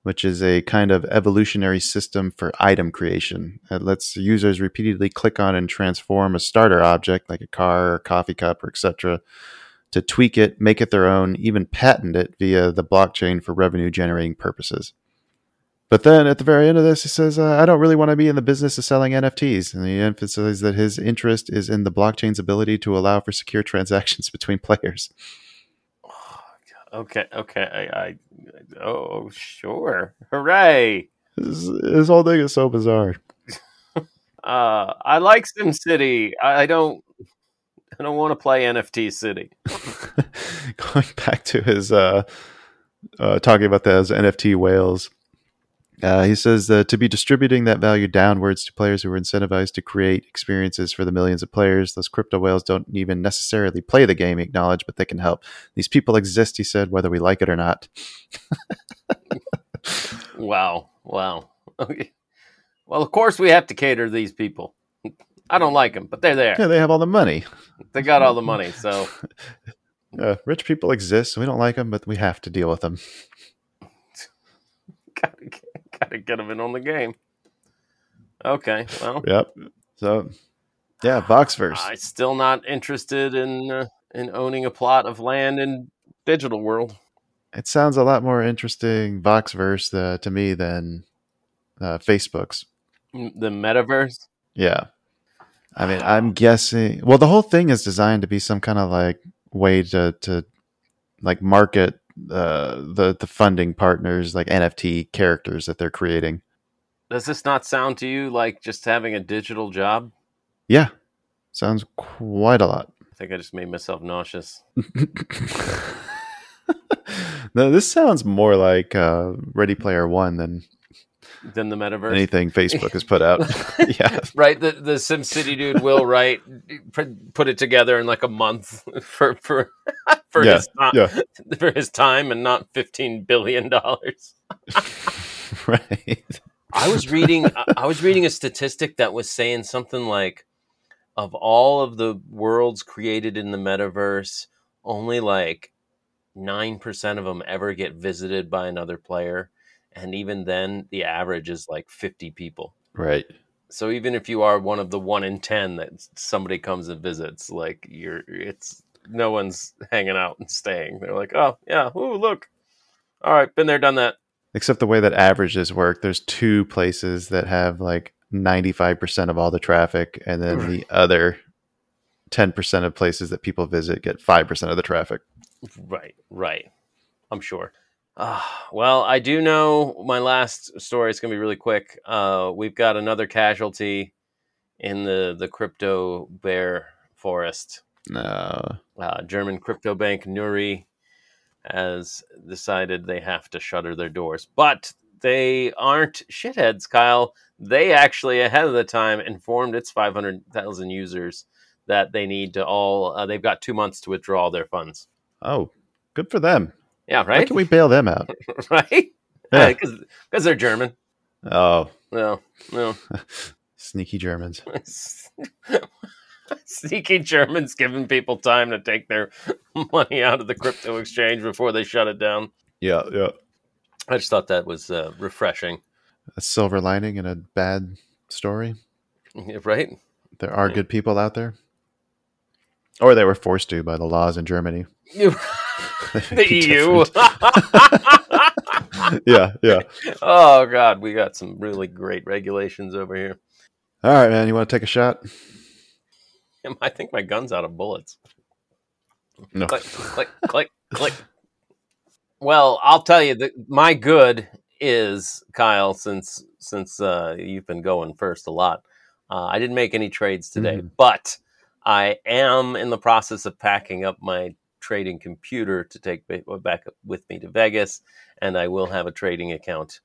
which is a kind of evolutionary system for item creation. It lets users repeatedly click on and transform a starter object, like a car, or coffee cup, or etc., to tweak it, make it their own, even patent it via the blockchain for revenue-generating purposes. But then at the very end of this, he says, I don't really want to be in the business of selling NFTs. And he emphasizes that his interest is in the blockchain's ability to allow for secure transactions between players. Okay. I sure. Hooray. This whole thing is so bizarre. I like SimCity. I don't want to play NFT City. Going back to his talking about those NFT whales. He says to be distributing that value downwards to players who are incentivized to create experiences for the millions of players. Those crypto whales don't even necessarily play the game, acknowledge, but they can help. These people exist, he said, whether we like it or not. Wow. Okay. Well, of course we have to cater to these people. I don't like them, but they're there. Yeah, they have all the money. They got all the money, so. Rich people exist, so we don't like them, but we have to deal with them. Gotta get him in on the game. Okay, well. Yep. So, yeah, Voxverse. I'm still not interested in owning a plot of land in digital world. It sounds a lot more interesting, Voxverse, to me than Facebook's. The metaverse? Yeah. I mean, I'm guessing... Well, the whole thing is designed to be some kind of way to market the funding partners, like NFT characters that they're creating. Does this not sound to you like just having a digital job? Yeah, sounds quite a lot. I think I just made myself nauseous. No, this sounds more like Ready Player One than the metaverse. Anything Facebook has put out. Yeah, right. The SimCity dude Will Wright put it together in a month for. For his time and not $15 billion. Right. I was reading a statistic that was saying something like, of all of the worlds created in the metaverse, only 9% of them ever get visited by another player. And even then the average is 50 people. Right. So even if you are one of the 1 in 10 that somebody comes and visits, like it's no one's hanging out and staying. They're like, oh yeah, ooh, look, all right, been there, done that. Except the way that averages work, there's two places that have like 95% of all the traffic, and then the other 10% of places that people visit get 5% of the traffic. Right. I'm sure. Well, I do know my last story is going to be really quick. We've got another casualty in the crypto bear forest. No. German crypto bank Nuri has decided they have to shutter their doors. But they aren't shitheads, Kyle. They actually, ahead of the time, informed its 500,000 users that they need to all... they've got 2 months to withdraw their funds. Oh, good for them. Yeah, right? Why can we bail them out? Right? Yeah. Because they're German. Oh. No. Sneaky Germans. Sneaky Germans giving people time to take their money out of the crypto exchange before they shut it down. Yeah. I just thought that was refreshing. A silver lining in a bad story. Yeah, right? There are good people out there. Or they were forced to by the laws in Germany. The EU. Yeah. Oh, God. We got some really great regulations over here. All right, man. You want to take a shot? I think my gun's out of bullets. No. Click, click, click, click. Well, I'll tell you that my good is, Kyle, since you've been going first a lot, I didn't make any trades today, but I am in the process of packing up my trading computer to take back with me to Vegas, and I will have a trading account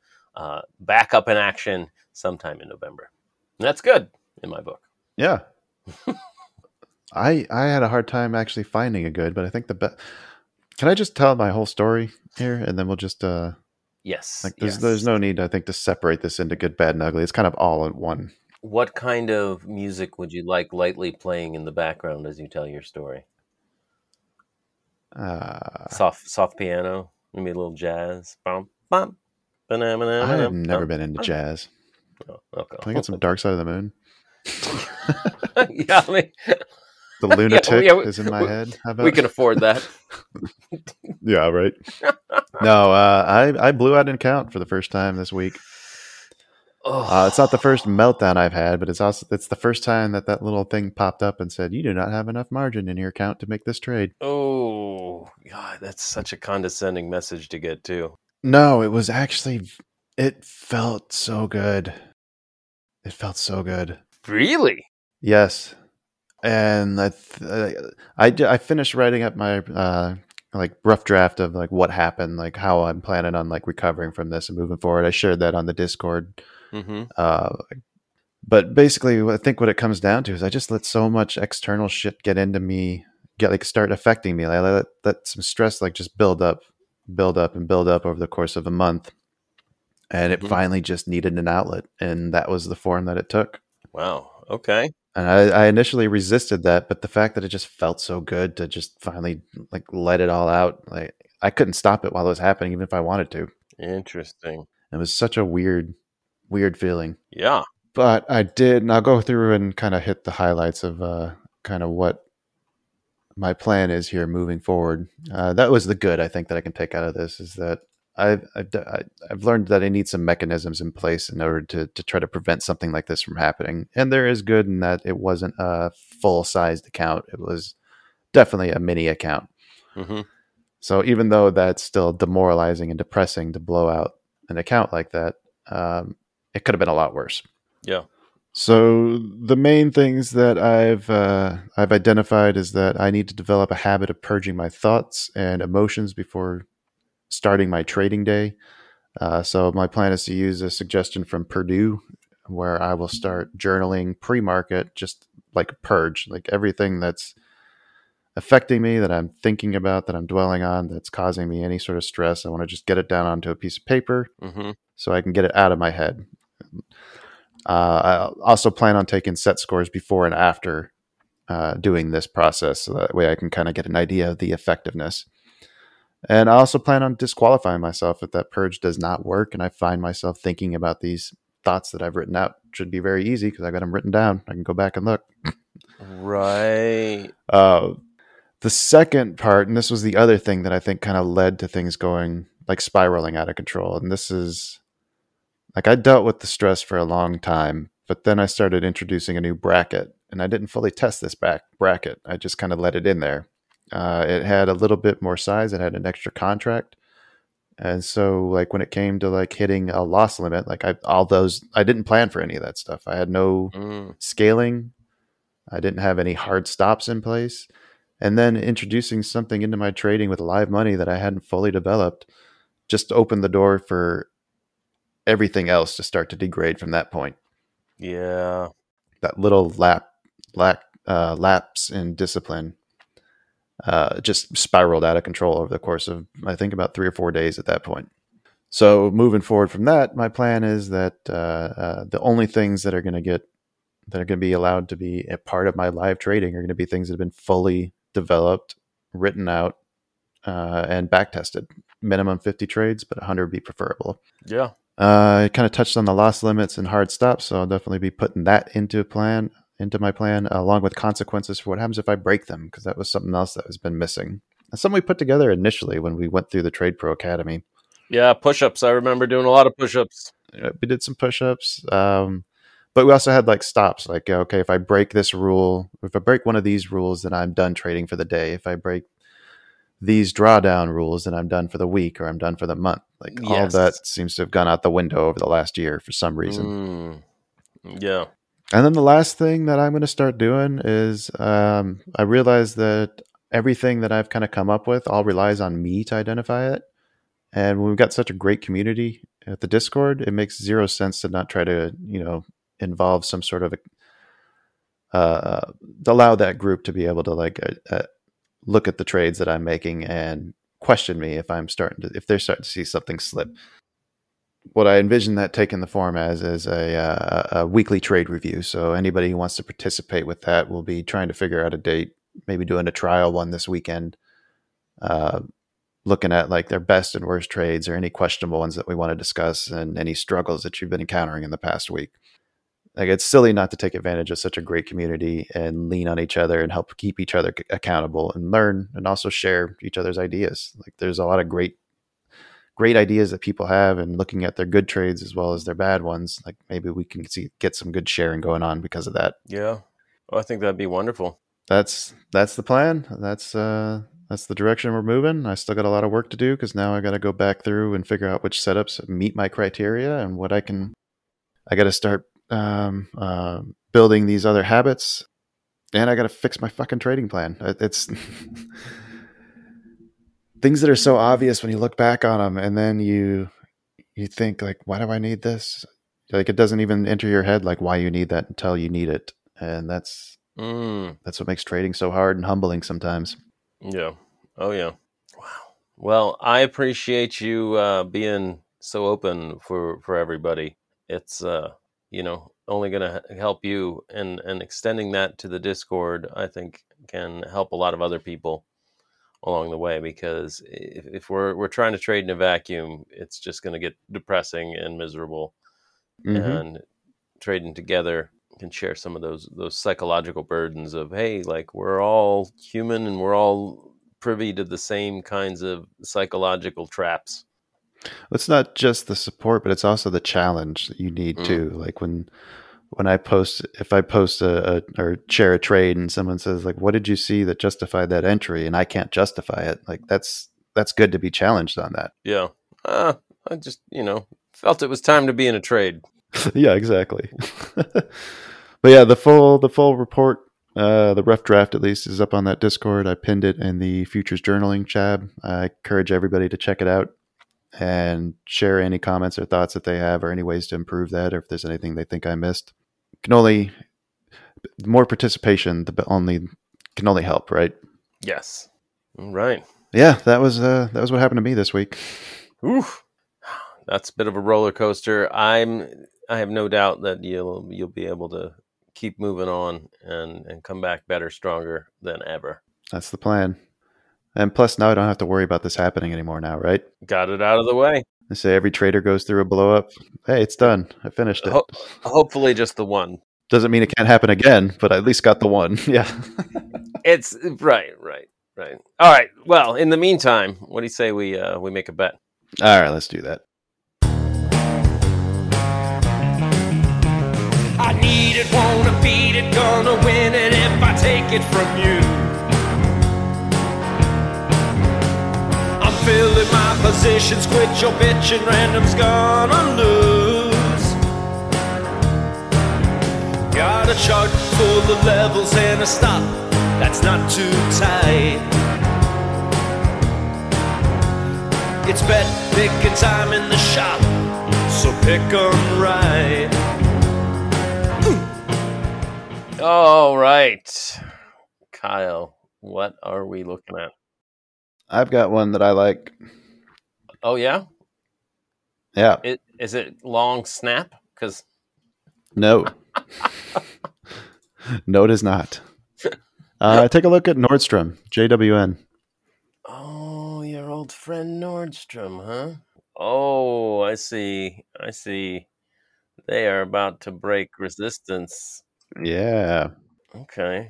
back up in action sometime in November. And that's good in my book. Yeah. I had a hard time actually finding a good, but I think the best... Can I just tell my whole story here, and then we'll just... Yes. There's no need, I think, to separate this into good, bad, and ugly. It's kind of all in one. What kind of music would you like lightly playing in the background as you tell your story? Soft piano, maybe a little jazz. I've never been into jazz. Oh, okay. Can I get some Dark Side of the Moon? Yeah, I mean... The lunatic is in my head. How about we can afford that? Yeah, right. No, I blew out an account for the first time this week. Oh. It's not the first meltdown I've had, but it's the first time that little thing popped up and said, "You do not have enough margin in your account to make this trade." Oh, God, that's such a condescending message to get too. No, it felt so good. It felt so good. Really? Yes. And I finished writing up my rough draft of like what happened, like how I'm planning on like recovering from this and moving forward. I shared that on the Discord. Mm-hmm. But basically, I think what it comes down to is I just let so much external shit get into me, start affecting me. Like, I let some stress like just build up over the course of a month, and it finally just needed an outlet, and that was the form that it took. Wow. Okay. And I initially resisted that, but the fact that it just felt so good to just finally like let it all out, like I couldn't stop it while it was happening, even if I wanted to. Interesting. It was such a weird feeling. Yeah. But I did, and I'll go through and kind of hit the highlights of kind of what my plan is here moving forward. That was the good I think that I can take out of this is that I've learned that I need some mechanisms in place in order to try to prevent something like this from happening. And there is good in that it wasn't a full-sized account. It was definitely a mini account. Mm-hmm. So even though that's still demoralizing and depressing to blow out an account like that, it could have been a lot worse. Yeah. So the main things that I've identified is that I need to develop a habit of purging my thoughts and emotions before starting my trading day. So my plan is to use a suggestion from Purdue where I will start journaling pre-market, just like a purge, like everything that's affecting me, that I'm thinking about, that I'm dwelling on, that's causing me any sort of stress. I want to just get it down onto a piece of paper so I can get it out of my head. I also plan on taking set scores before and after doing this process. So that way I can kind of get an idea of the effectiveness. And I also plan on disqualifying myself if that purge does not work and I find myself thinking about these thoughts that I've written out should be very easy because I got them written down. I can go back and look. Right. The second part, and this was the other thing that I think kind of led to things going like spiraling out of control. And this is like, I dealt with the stress for a long time, but then I started introducing a new bracket, and I didn't fully test this bracket. I just kind of let it in there. It had a little bit more size. It had an extra contract. And so like when it came to like hitting a loss limit, like I didn't plan for any of that stuff. I had no scaling. I didn't have any hard stops in place. And then introducing something into my trading with live money that I hadn't fully developed just opened the door for everything else to start to degrade from that point. Yeah. That little lapse in discipline just spiraled out of control over the course of, I think, about 3 or 4 days at that point. So moving forward from that, my plan is that the only things that are going to be allowed to be a part of my live trading are going to be things that have been fully developed, written out, and back tested. Minimum 50 trades, but 100 would be preferable. Yeah. I kind of touched on the loss limits and hard stops, so I'll definitely be putting that into my plan, along with consequences for what happens if I break them, because that was something else that has been missing. That's something we put together initially when we went through the TradePro Academy. Yeah, push-ups. I remember doing a lot of push-ups. We did some push-ups, but we also had like stops, like, okay, if I break this rule, if I break one of these rules, then I'm done trading for the day. If I break these drawdown rules, then I'm done for the week or I'm done for the month. Like yes. All that seems to have gone out the window over the last year for some reason. Yeah. And then the last thing that I'm going to start doing is I realize that everything that I've kind of come up with all relies on me to identify it. And when we've got such a great community at the Discord, it makes zero sense to not try to, involve some sort of allow that group to be able to look at the trades that I'm making and question me if they're starting to see something slip. What I envision that taking the form as is a weekly trade review. So anybody who wants to participate with that will be trying to figure out a date, maybe doing a trial one this weekend, looking at like their best and worst trades or any questionable ones that we want to discuss and any struggles that you've been encountering in the past week. Like it's silly not to take advantage of such a great community and lean on each other and help keep each other accountable and learn and also share each other's ideas. Like there's a lot of great ideas that people have, and looking at their good trades as well as their bad ones, like maybe we can get some good sharing going on because of that. Yeah. Well, I think that'd be wonderful. That's the plan. That's the direction we're moving. I still got a lot of work to do because now I got to go back through and figure out which setups meet my criteria and what I got to start building these other habits, and I got to fix my fucking trading plan. It's things that are so obvious when you look back on them, and then you think like, why do I need this? Like it doesn't even enter your head like why you need that until you need it, and that's what makes trading so hard and humbling sometimes. Yeah. Oh yeah. Wow. Well, I appreciate you being so open for everybody. It's only going to help you, and extending that to the Discord, I think, can help a lot of other people along the way, because if we're trying to trade in a vacuum, it's just going to get depressing and miserable. Mm-hmm. And trading together can share some of those psychological burdens of, hey, like we're all human and we're all privy to the same kinds of psychological traps. It's not just the support, but it's also the challenge that you need too. Like when I post, if I post or share a trade and someone says like, what did you see that justified that entry? And I can't justify it. Like that's good to be challenged on that. Yeah. I just, felt it was time to be in a trade. Yeah, exactly. But yeah, the full report, the rough draft at least, is up on that Discord. I pinned it in the Futures Journaling tab. I encourage everybody to check it out and share any comments or thoughts that they have, or any ways to improve that, or if there's anything they think I missed. More participation can only help, right? Yes. All right. Yeah, that was what happened to me this week. Oof. That's a bit of a roller coaster. I have no doubt that you'll be able to keep moving on and come back better, stronger than ever. That's the plan. And plus, now I don't have to worry about this happening anymore now, right? Got it out of the way. They say every trader goes through a blow up. Hey, it's done. I finished it. Hopefully just the one. Doesn't mean it can't happen again, but I at least got the one. Yeah. It's right. All right. Well, in the meantime, what do you say we make a bet? All right, let's do that. I need it, wanna beat it, gonna win it if I take it from you. I'm filling my positions, quit your bitching, random's gonna lose. Got a chart full of levels and a stop that's not too tight. It's bet picking time in the shop, so pick 'em right. All right, Kyle, what are we looking at? I've got one that I like. Oh, yeah? Yeah. Is it long snap? Because no. No, it is not. Take a look at Nordstrom, JWN. Oh, your old friend Nordstrom, huh? Oh, I see. They are about to break resistance. Yeah. Okay.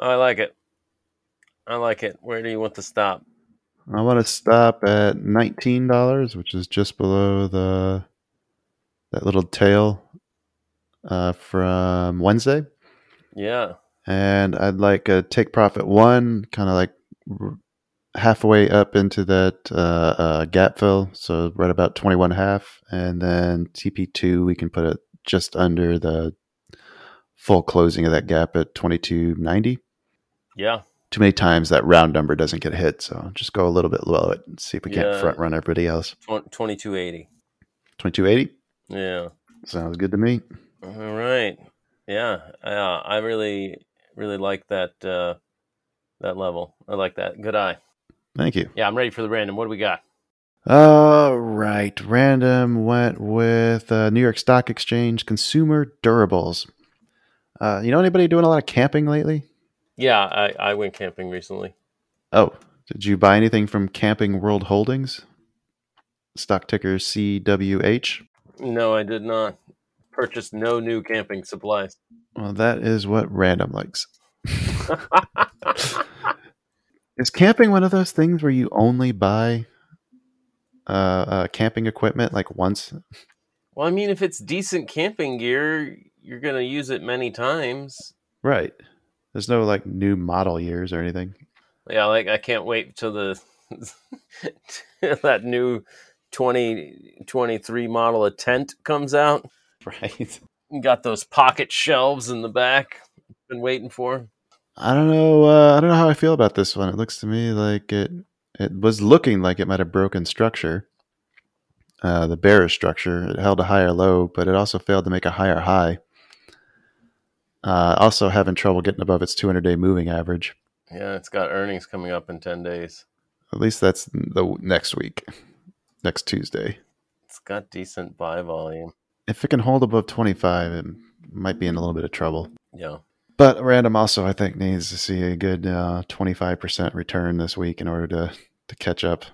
I like it. Where do you want to stop? I want to stop at $19, which is just below that little tail from Wednesday. Yeah. And I'd like a take profit one, kind of like halfway up into that gap fill, so right about 21.5, and then TP2 we can put it just under the full closing of that gap at 22.90. Yeah. Too many times that round number doesn't get hit, so just go a little bit below it and see if we can't front run everybody else. 22.80. 22.80? Yeah. Sounds good to me. All right. Yeah. I really, really like that level. I like that. Good eye. Thank you. Yeah, I'm ready for the random. What do we got? All right. Random went with New York Stock Exchange Consumer Durables. You know anybody doing a lot of camping lately? Yeah, I went camping recently. Oh, did you buy anything from Camping World Holdings? Stock ticker CWH? No, I did not. Purchased no new camping supplies. Well, that is what random likes. Is camping one of those things where you only buy camping equipment like once? Well, I mean, if it's decent camping gear, you're going to use it many times. Right. There's no like new model years or anything. Yeah. Like I can't wait till that new 2023 model of tent comes out. Right. Got those pocket shelves in the back. Been waiting for. I don't know. I don't know how I feel about this one. It looks to me like it was looking like it might have broken structure. The bearish structure. It held a higher low, but it also failed to make a higher high. Also having trouble getting above its 200-day moving average. Yeah, it's got earnings coming up in 10 days. At least that's the next week, next Tuesday. It's got decent buy volume. If it can hold above 25, it might be in a little bit of trouble. Yeah. But random also, I think, needs to see a good 25% return this week in order to catch up.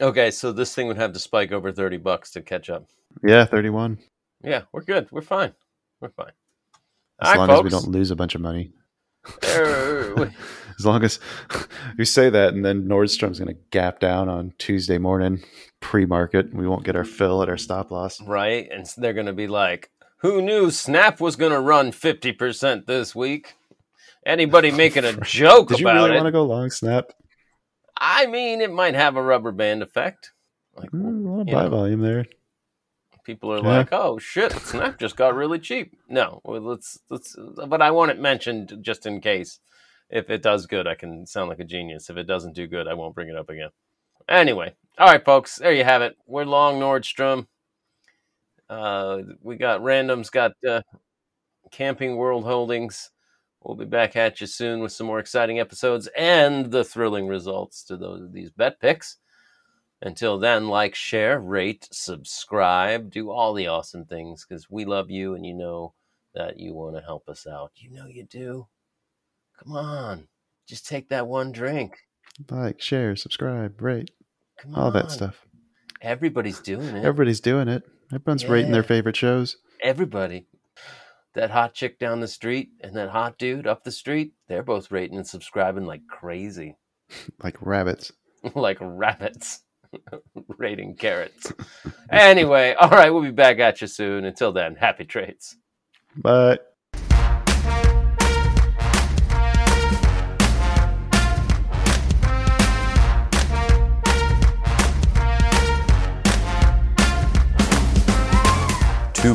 Okay, so this thing would have to spike over $30 to catch up. Yeah, 31. Yeah, we're good. We're fine. As long as we don't lose a bunch of money. As long as we say that, and then Nordstrom's going to gap down on Tuesday morning, pre-market. We won't get our fill at our stop loss. Right, and they're going to be like, who knew Snap was going to run 50% this week? Anybody making a joke about it? Did you really want to go long Snap? I mean, it might have a rubber band effect. Like, a lot of buy volume there. People are like, "Oh shit, Snap just got really cheap." No, well, let's. But I want it mentioned just in case. If it does good, I can sound like a genius. If it doesn't do good, I won't bring it up again. Anyway, all right, folks, there you have it. We're long Nordstrom. We got randoms, got Camping World Holdings. We'll be back at you soon with some more exciting episodes and the thrilling results to these bet picks. Until then, like, share, rate, subscribe, do all the awesome things because we love you and you know that you want to help us out. You know you do. Come on. Just take that one drink. Like, share, subscribe, rate, all that stuff. Everybody's doing it. Everybody's doing it. Everyone's rating their favorite shows. Everybody. That hot chick down the street and that hot dude up the street, they're both rating and subscribing like crazy. Like rabbits. Like rabbits. Rating carrots. Anyway, all right, we'll be back at you soon. Until then, happy trades. Bye. Two